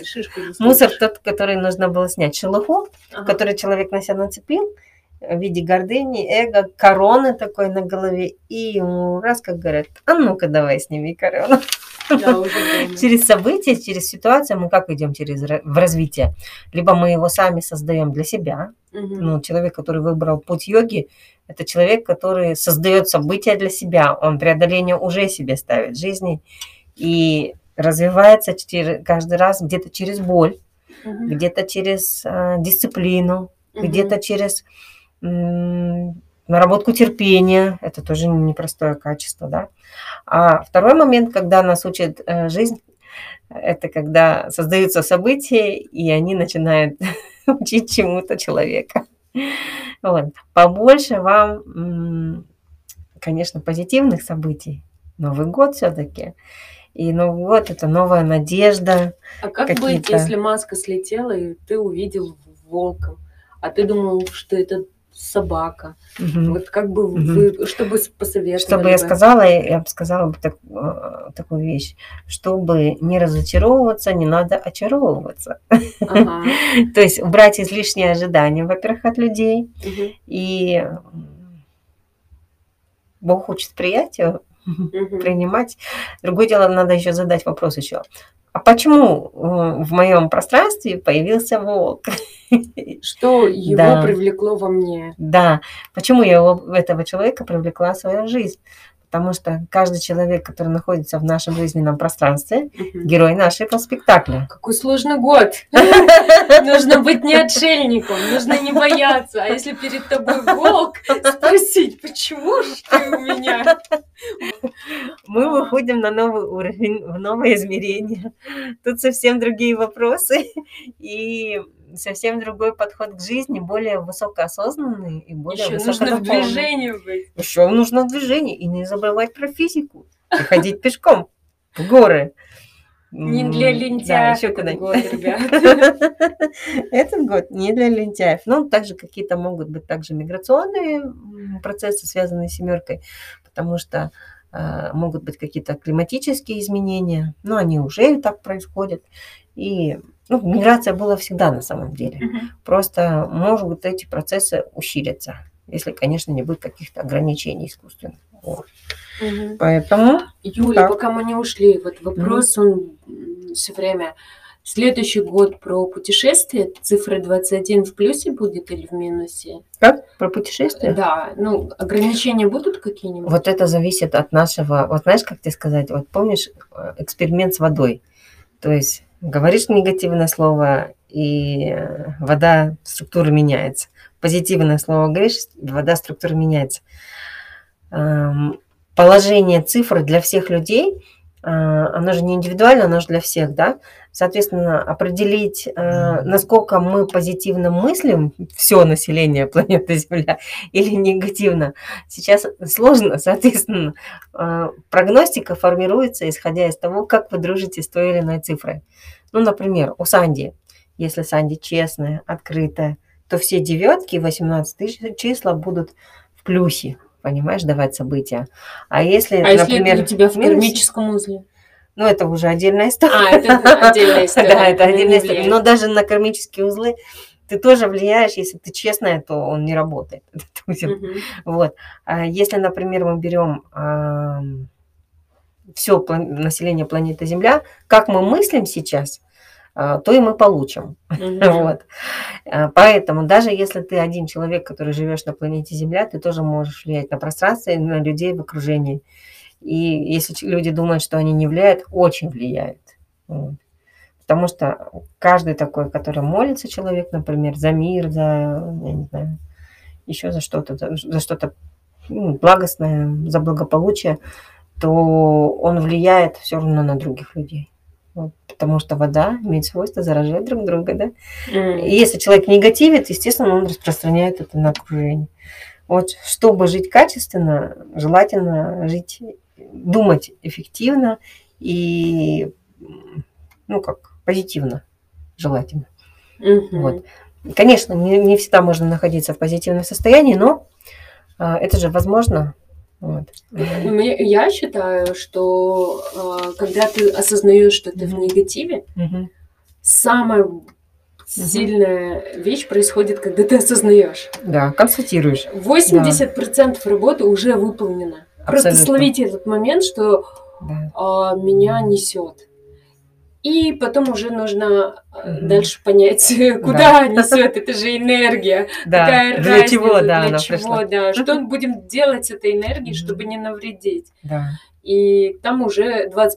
мусор тот, который нужно было снять. Шелуху, который человек на себя нацепил, в виде гордыни, эго, короны такой на голове, и ему раз как говорят, а ну-ка давай сними корону. Да, через события, через ситуацию мы как идем в развитие? Либо мы его сами создаем для себя. Ну, человек, который выбрал путь йоги, это человек, который создает события для себя. Он преодоление уже себе ставит в жизни и развивается каждый раз где-то через боль, где-то через дисциплину, где-то через наработку терпения, это тоже непростое качество, да. А второй момент, когда нас учит жизнь, это когда создаются события, и они начинают учить чему-то человека. Вот. Побольше вам, конечно, позитивных событий. Новый год все-таки. И Новый год – это новая надежда. А как быть, если маска слетела, и ты увидел волка, а ты думал, что это собака. Вот как бы вы, чтобы посоветовали? Чтобы я бы сказала такую вещь, чтобы не разочаровываться, не надо очаровываться. То есть убрать излишние ожидания, во-первых, от людей. И Бог учит приятию, принимать. Другое дело, надо еще задать вопрос еще. А почему в моем пространстве появился волк? Что его привлекло во мне? Да. Почему я этого человека привлекла в свою жизнь? Потому что каждый человек, который находится в нашем жизненном пространстве, герой нашего спектакля. Какой сложный год! Нужно быть не отшельником, нужно не бояться. А если перед тобой волк, спросить, почему же ты у меня? Мы выходим на новый уровень, в новое измерение. Тут совсем другие вопросы и совсем другой подход к жизни, более высокоосознанный и более высокодуховный. Еще нужно в движении быть. Еще нужно в движении. И не забывать про физику. И ходить пешком в горы. Не для лентяев этот год, ребят. Этот год не для лентяев. Ну, также какие-то могут быть также миграционные процессы, связанные с семеркой, потому что могут быть какие-то климатические изменения. Но они уже и так происходят. И... Ну, миграция была всегда на самом деле. Просто, может быть, эти процессы усилятся, если, конечно, не будет каких-то ограничений искусственных. Вот. Поэтому... Юля, пока мы не ушли, вот вопрос, он все время... Следующий год про путешествие, цифра 21 в плюсе будет или в минусе? Как? Про путешествие? Да, ну, ограничения будут какие-нибудь? Вот это зависит от нашего... Вот знаешь, как тебе сказать? Вот помнишь эксперимент с водой? То есть... Говоришь негативное слово, и вода, структура меняется. Позитивное слово говоришь, вода, структура меняется. Положение цифр для всех людей, оно же не индивидуально, оно же для всех, да? Соответственно, определить, насколько мы позитивно мыслим все население планеты Земля или негативно, сейчас сложно. Соответственно, прогностика формируется, исходя из того, как вы дружите с той или иной цифрой. Ну, например, у Санди, если Санди честная, открытая, то все 9 и 18 числа будут в плюсе, понимаешь, давать события. А если, например, если у тебя в кармическом узле? Ну, это уже отдельная история. А, это отдельная история. Да, это отдельная история. Но даже на кармические узлы ты тоже влияешь. Если ты честная, то он не работает. Вот. Если, например, мы берем все население планеты Земля, как мы мыслим сейчас, то и мы получим. Вот. Поэтому даже если ты один человек, который живешь на планете Земля, ты тоже можешь влиять на пространство и на людей в окружении. И если люди думают, что они не влияют, очень влияют. Вот. Потому что каждый такой, который молится человек, например, за мир, за, я не знаю, еще за что-то благостное, за благополучие, то он влияет все равно на других людей. Вот, потому что вода имеет свойство заражать друг друга, да? И если человек негативит, естественно, он распространяет это на окружение. Вот, чтобы жить качественно, желательно жить, думать эффективно и, ну, как, позитивно, желательно. Вот. Конечно, не всегда можно находиться в позитивном состоянии, но это же возможно. Вот. Я считаю, что когда ты осознаешь, что ты в негативе, самая сильная вещь происходит, когда ты осознаешь. Да, констатируешь. 80% работы уже выполнено. Абсолютно. Просто словите этот момент, что меня несет. И потом уже нужно дальше понять, куда несет, это же энергия, какая разница, для чего, что будем делать с этой энергией, чтобы не навредить. И там уже 20%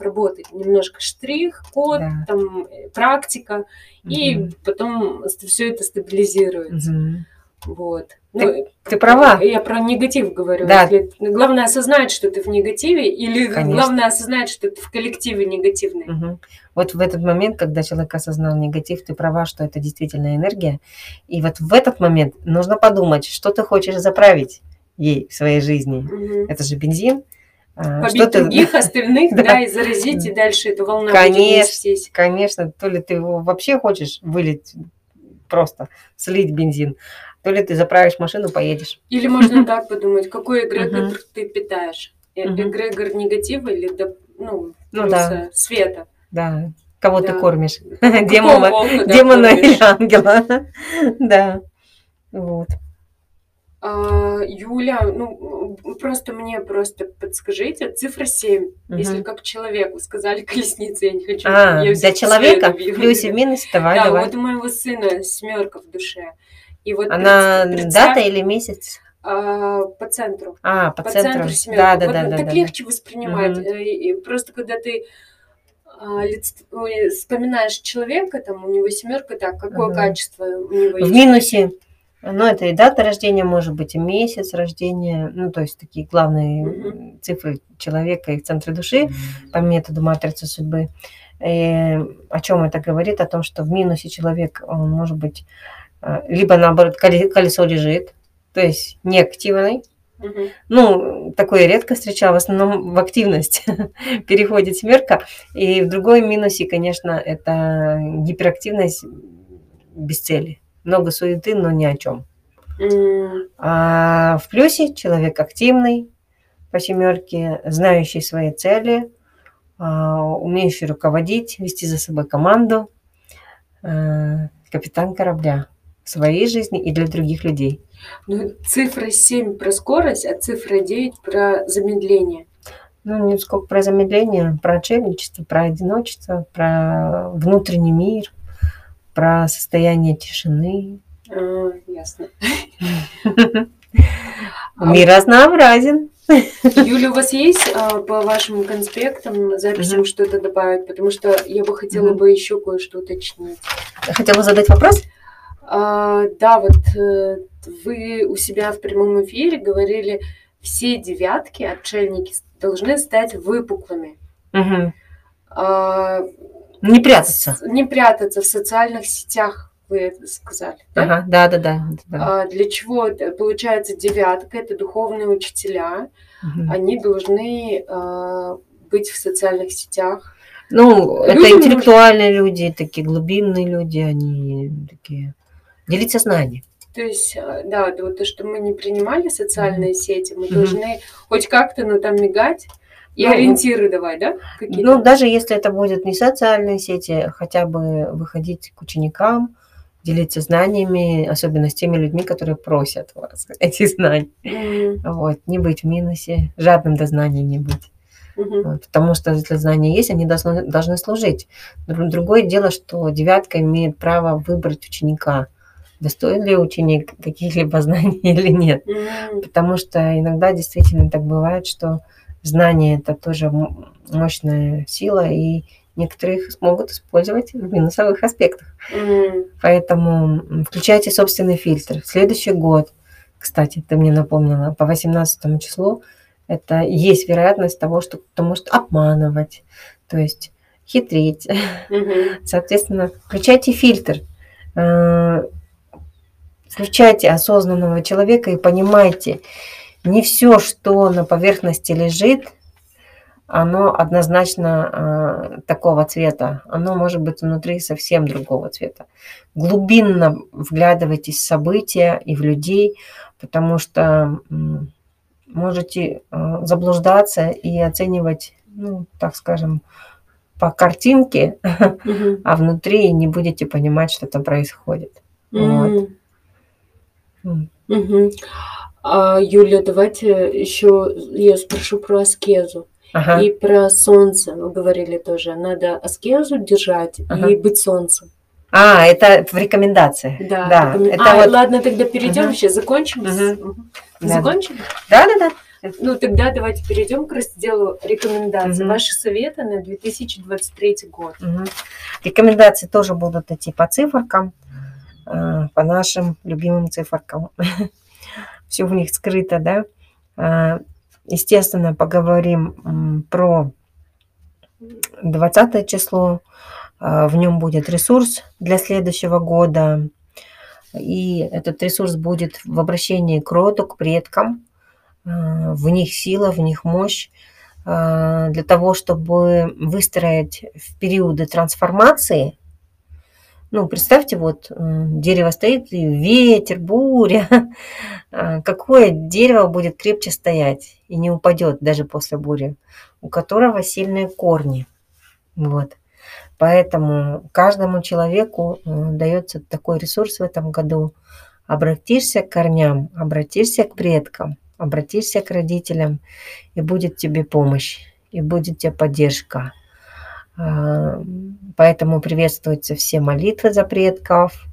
работы, немножко штрих, код, там практика, и потом все это стабилизируется. Вот. Ты права. Я про негатив говорю. Да. Главное осознать, что ты в негативе, или главное осознать, что ты в коллективе негативный. Вот в этот момент, когда человек осознал негатив, ты права, что это действительно энергия. И вот в этот момент нужно подумать, что ты хочешь заправить ей в своей жизни. Это же бензин. Побить других, остальных, да, и заразить, и дальше эту волну. Конечно, то ли ты его вообще хочешь вылить, просто слить бензин, то ли ты заправишь машину, поедешь. Или можно так подумать, какой эгрегор ты питаешь? Эгрегор негатива или света? Да, кого ты кормишь? Демона или ангела? Да, вот. Юля, ну, просто мне просто подскажите, цифра 7, если как человеку сказали колесница, я не хочу. Для человека в плюсе, в минусе, давай, да, давай. Вот у моего сына семерка в душе. И вот она дата или месяц? По центру. По центру семерка. Да, да, вот, да, ну, да, так да, легче воспринимать. И просто когда ты вспоминаешь человека, там, у него семерка, так, какое качество у него есть? В минусе. Ну, это и дата рождения, может быть, и месяц рождения, ну, то есть такие главные цифры человека и в центре души по методу матрицы судьбы. И о чем это говорит? О том, что в минусе человек, он может быть, либо наоборот, колесо лежит, то есть неактивный. Ну, такое редко встречала, в основном в активность переходит семерка. И в другой минусе, конечно, это гиперактивность без цели. Много суеты, но ни о чем. А в плюсе человек активный, по семерке, знающий свои цели, умеющий руководить, вести за собой команду, капитан корабля в своей жизни и для других людей. Ну, цифра 7 про скорость, а цифра 9 про замедление. Ну, не сколько про замедление, про отшельничество, про одиночество, про внутренний мир, про состояние тишины. Ясно. Мир разнообразен. Юля, у вас есть по вашим конспектам, записям что-то добавить? Потому что я бы хотела бы еще кое-что уточнить. Хотела задать вопрос? Да, вот вы у себя в прямом эфире говорили, все девятки, отшельники, должны стать выпуклыми. Не прятаться. Не прятаться в социальных сетях, вы это сказали. Да, да, да, да, да. Для чего? Получается, девятка – это духовные учителя. Они должны быть в социальных сетях. Ну, люди, это интеллектуальные люди, такие глубинные люди, они такие… Делиться знанием. То есть, да, то, что мы не принимали социальные сети, мы должны хоть как-то, но там мигать. И ориентиры давай, да? Какие-то? Ну, даже если это будет не социальные сети, хотя бы выходить к ученикам, делиться знаниями, особенно с теми людьми, которые просят вас эти знания. Вот, не быть в минусе, жадным до знаний не быть. Вот, потому что если знания есть, они должны служить. Другое дело, что девятка имеет право выбрать ученика. Достоин ли ученик каких-либо знаний или нет. Потому что иногда действительно так бывает, что знание – это тоже мощная сила, и некоторые их смогут использовать в минусовых аспектах. Поэтому включайте собственный фильтр. Следующий год, кстати, ты мне напомнила, по 18 числу, это есть вероятность того, что кто-то может обманывать, то есть хитрить. Соответственно, включайте фильтр. Включайте осознанного человека и понимайте, не все, что на поверхности лежит, оно однозначно такого цвета. Оно может быть внутри совсем другого цвета. Глубинно вглядывайтесь в события и в людей, потому что можете заблуждаться и оценивать, ну, так скажем, по картинке, а внутри не будете понимать, что там происходит. Юля, давайте еще я спрошу про аскезу и про солнце. Вы говорили тоже, надо аскезу держать и быть солнцем. Это в рекомендациях. Да, да. Это вот... Ладно, тогда перейдем, сейчас закончим. Закончим? Да, да, да. Ну, тогда давайте перейдем к разделу рекомендаций. Ваши советы на 2023 год. Рекомендации тоже будут идти по циферкам, по нашим любимым циферкам. Все в них скрыто, да. Естественно, поговорим про 20 число. В нем будет ресурс для следующего года. И этот ресурс будет в обращении к роду, к предкам. В них сила, в них мощь. Для того, чтобы выстроить в периоды трансформации. Ну, представьте, вот дерево стоит, и ветер, буря. Какое дерево будет крепче стоять и не упадет даже после бури, у которого сильные корни. Вот. Поэтому каждому человеку дается такой ресурс в этом году. Обратишься к корням, обратишься к предкам, обратишься к родителям, и будет тебе помощь, и будет тебе поддержка. Поэтому приветствуются все молитвы за предков,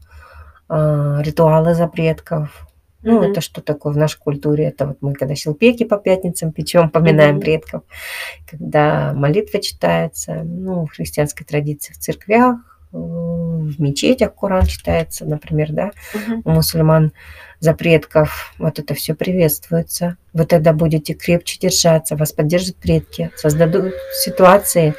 ритуалы за предков. Ну, это что такое в нашей культуре? Это вот мы, когда щелпеки по пятницам печем, поминаем предков, когда молитвы читаются, ну, в христианской традиции в церквях, в мечетях Коран читается, например, да, у мусульман за предков, вот это все приветствуется. Вы тогда будете крепче держаться, вас поддержат предки, создадут ситуации,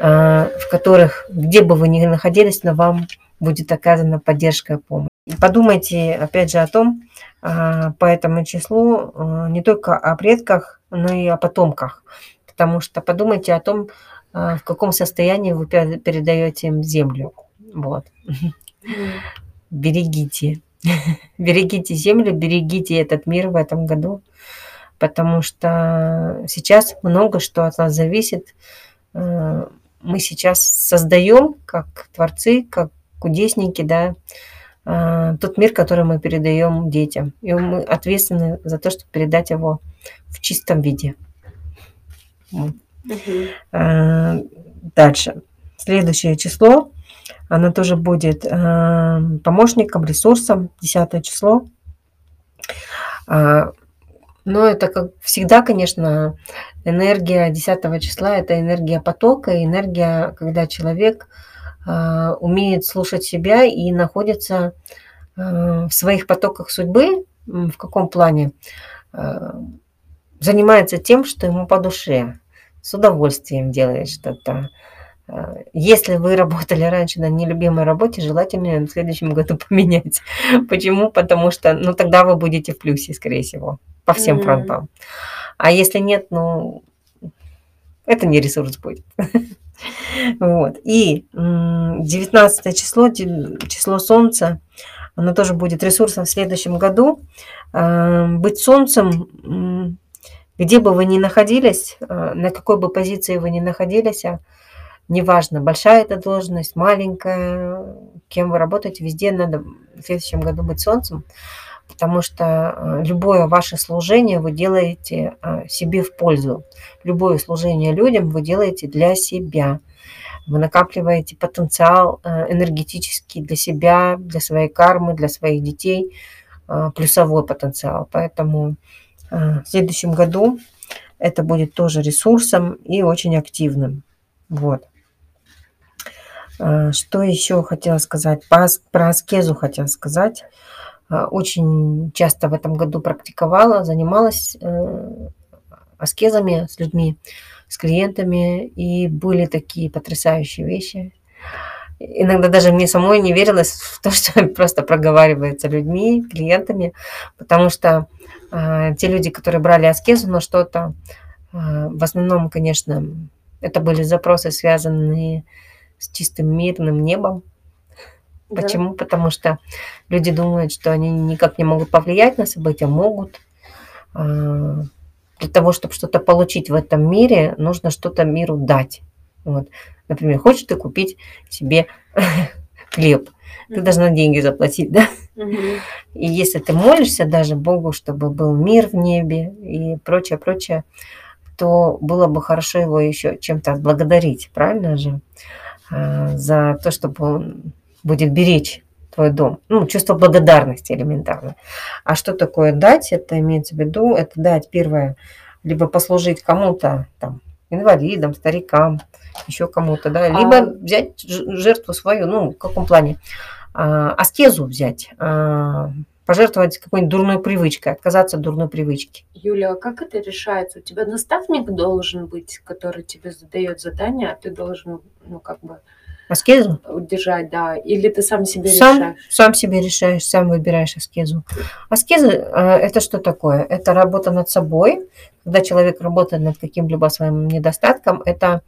в которых, где бы вы ни находились, но вам будет оказана поддержка и помощь. Подумайте, опять же, о том, по этому числу, не только о предках, но и о потомках, потому что подумайте о том, в каком состоянии вы передаете им землю. Вот. Берегите. Берегите землю, берегите этот мир в этом году, потому что сейчас много что от нас зависит. Мы сейчас создаем, как творцы, как кудесники, да, тот мир, который мы передаем детям. И мы ответственны за то, чтобы передать его в чистом виде. Вот. Дальше. Следующее число, оно тоже будет помощником, ресурсом, 10 число. Но это, как всегда, конечно, энергия 10 числа, это энергия потока, энергия, когда человек умеет слушать себя и находится в своих потоках судьбы, в каком плане, занимается тем, что ему по душе. С удовольствием делает что-то. Если вы работали раньше на нелюбимой работе, желательно в следующем году поменять. Почему? Потому что, ну, тогда вы будете в плюсе, скорее всего, по всем фронтам. А если нет, ну, это не ресурс будет. Вот. И 19 число, число Солнца, оно тоже будет ресурсом в следующем году. Быть Солнцем... Где бы вы ни находились, на какой бы позиции вы ни находились, неважно, большая эта должность, маленькая, кем вы работаете, везде надо в следующем году быть Солнцем, потому что любое ваше служение вы делаете себе в пользу. Любое служение людям вы делаете для себя. Вы накапливаете потенциал энергетический для себя, для своей кармы, для своих детей, плюсовой потенциал. Поэтому... В следующем году это будет тоже ресурсом и очень активным. Вот. Что еще хотела сказать? Про аскезу хотела сказать. Очень часто в этом году практиковала, занималась аскезами с людьми, с клиентами. И были такие потрясающие вещи. Иногда даже мне самой не верилось в то, что просто проговаривается людьми, клиентами, потому что те люди, которые брали аскезу, но что-то, в основном, конечно, это были запросы, связанные с чистым мирным небом. Да. Почему? Потому что люди думают, что они никак не могут повлиять на события, могут. Для того, чтобы что-то получить в этом мире, нужно что-то миру дать. Вот. Например, хочешь ты купить себе хлеб, ты должна деньги заплатить, да? И если ты молишься даже Богу, чтобы был мир в небе и прочее, прочее, то было бы хорошо его еще чем-то отблагодарить, правильно же? За то, что он будет беречь твой дом. Ну, чувство благодарности элементарно. А что такое дать? Это имеется в виду, это дать первое, либо послужить кому-то там, инвалидам, старикам, еще кому-то, да, либо взять жертву свою, ну, в каком плане, аскезу взять, пожертвовать какой-нибудь дурной привычкой, отказаться от дурной привычки. Юля, а как это решается? У тебя наставник должен быть, который тебе задает задание, а ты должен, ну, как бы... Аскезу? Удержать, да. Или ты сам себе решаешь? Сам себе решаешь, сам выбираешь аскезу. Аскеза – это что такое? Это работа над собой. Когда человек работает над каким-либо своим недостатком, это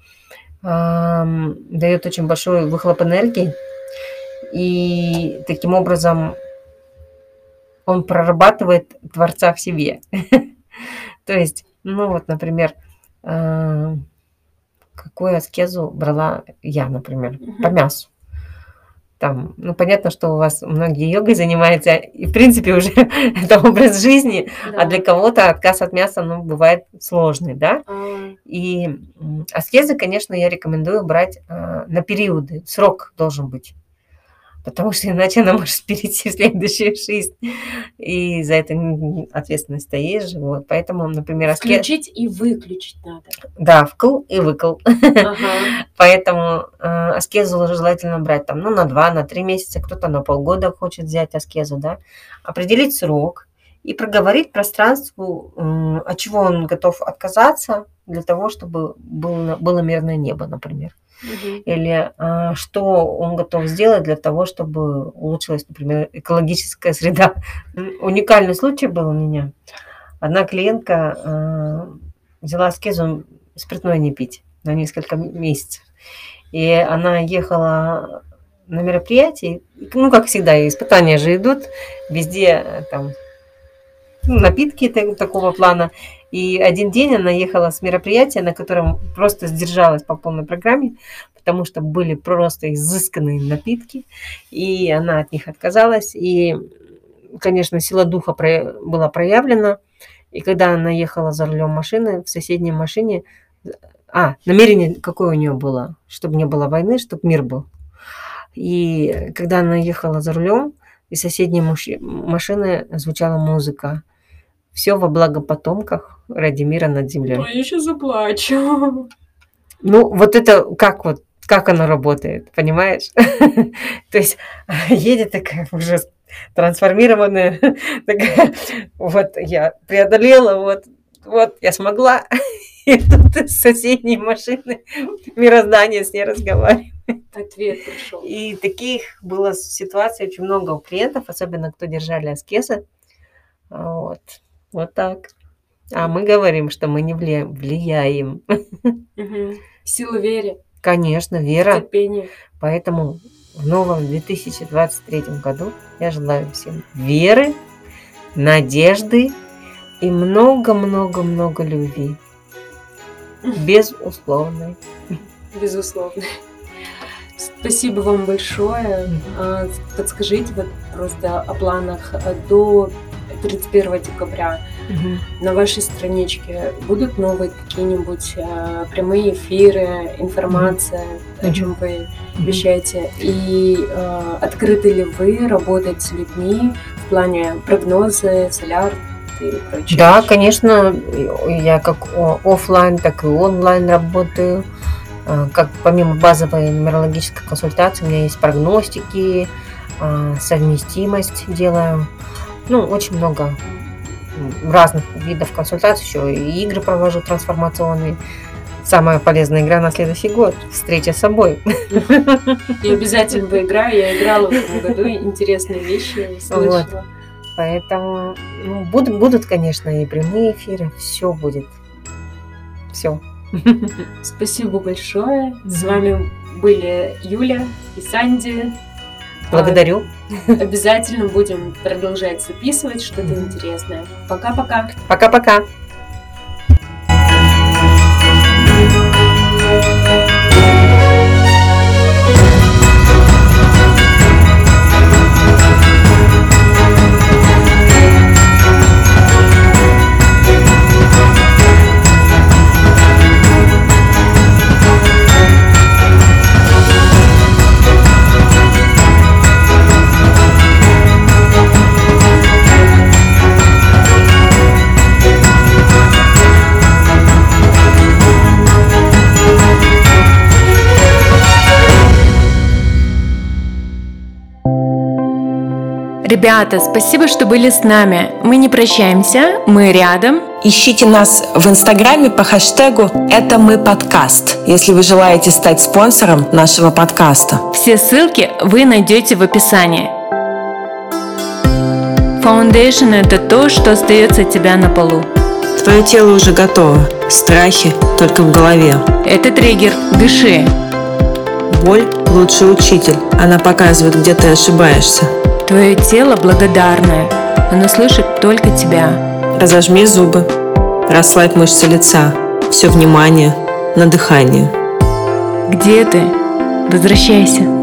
дает очень большой выхлоп энергии. И таким образом он прорабатывает Творца в себе. То есть, ну вот, например... Какую аскезу брала я, например, по мясу. там, ну, понятно, что у вас многие йогой занимаются, и, в принципе, уже это образ жизни, да. А для кого-то отказ от мяса, ну, бывает сложный, да? И аскезы, конечно, я рекомендую брать на периоды, срок должен быть, потому что иначе она может перейти в следующую жизнь, и за это ответственность-то есть же, вот, поэтому, например, аскез... Включить и выключить надо. Да, вкл и выкл. Ага. Поэтому аскезу желательно брать там, ну, на 2, на 3 месяца, кто-то на полгода хочет взять аскезу, да, определить срок и проговорить пространству, от чего он готов отказаться для того, чтобы было мирное небо, например. Или что он готов сделать для того, чтобы улучшилась, например, экологическая среда. Уникальный случай был у меня. Одна клиентка взяла аскезу спиртное не пить на несколько месяцев. И она ехала на мероприятие. Ну, как всегда, испытания же идут. Везде там напитки такого плана. И один день она ехала с мероприятия, на котором просто сдержалась по полной программе, потому что были просто изысканные напитки, и она от них отказалась. И, конечно, сила духа была проявлена. И когда она ехала за рулем машины, в соседней машине... намерение какое у нее было? Чтобы не было войны, чтобы мир был. И когда она ехала за рулем, из соседней машины звучала музыка. Все во благо потомках ради мира над землей. Ой, я сейчас заплачу. Ну, вот это как оно работает, понимаешь? То есть едет такая уже трансформированная, такая, вот я преодолела, вот я смогла. И тут из соседней машины мироздание с ней разговаривает. Ответ пришел. И таких было ситуаций очень много у клиентов, особенно кто держали аскезы. Вот так. А мы говорим, что мы не влияем. Угу. Сила веры. Конечно, вера. Терпение. Поэтому в новом 2023 году я желаю всем веры, надежды и много-много-много любви. Безусловной. Безусловной. Спасибо вам большое. Подскажите просто о планах до 31 декабря. Угу. На вашей страничке будут новые какие-нибудь прямые эфиры, информация, о чем вы вещаете? И открыты ли вы работать с людьми в плане прогнозы, соляр и прочее? Да, конечно, я как офлайн, так и онлайн работаю. Как помимо базовой нумерологической консультации, у меня есть прогностики, совместимость делаю. Ну, очень много разных видов консультаций, еще и игры провожу трансформационные. Самая полезная игра на следующий год – встреча с собой. Я обязательно поиграю, я играла в этом году, интересные вещи слышала. Вот. Поэтому будут, конечно, и прямые эфиры, все будет, все. Спасибо большое, с вами были Юля и Санди. Благодарю. Обязательно будем продолжать записывать что-то интересное. Пока-пока. Пока-пока. Ребята, спасибо, что были с нами. Мы не прощаемся, мы рядом. Ищите нас в Инстаграме по хэштегу «Это мы подкаст», если вы желаете стать спонсором нашего подкаста. Все ссылки вы найдете в описании. Фаундейшн – это то, что остается от тебя на полу. Твое тело уже готово. Страхи только в голове. Это триггер. Дыши. Боль – лучший учитель. Она показывает, где ты ошибаешься. Твое тело благодарное, оно слышит только тебя. Разожми зубы, расслабь мышцы лица, все внимание на дыхание. Где ты? Возвращайся.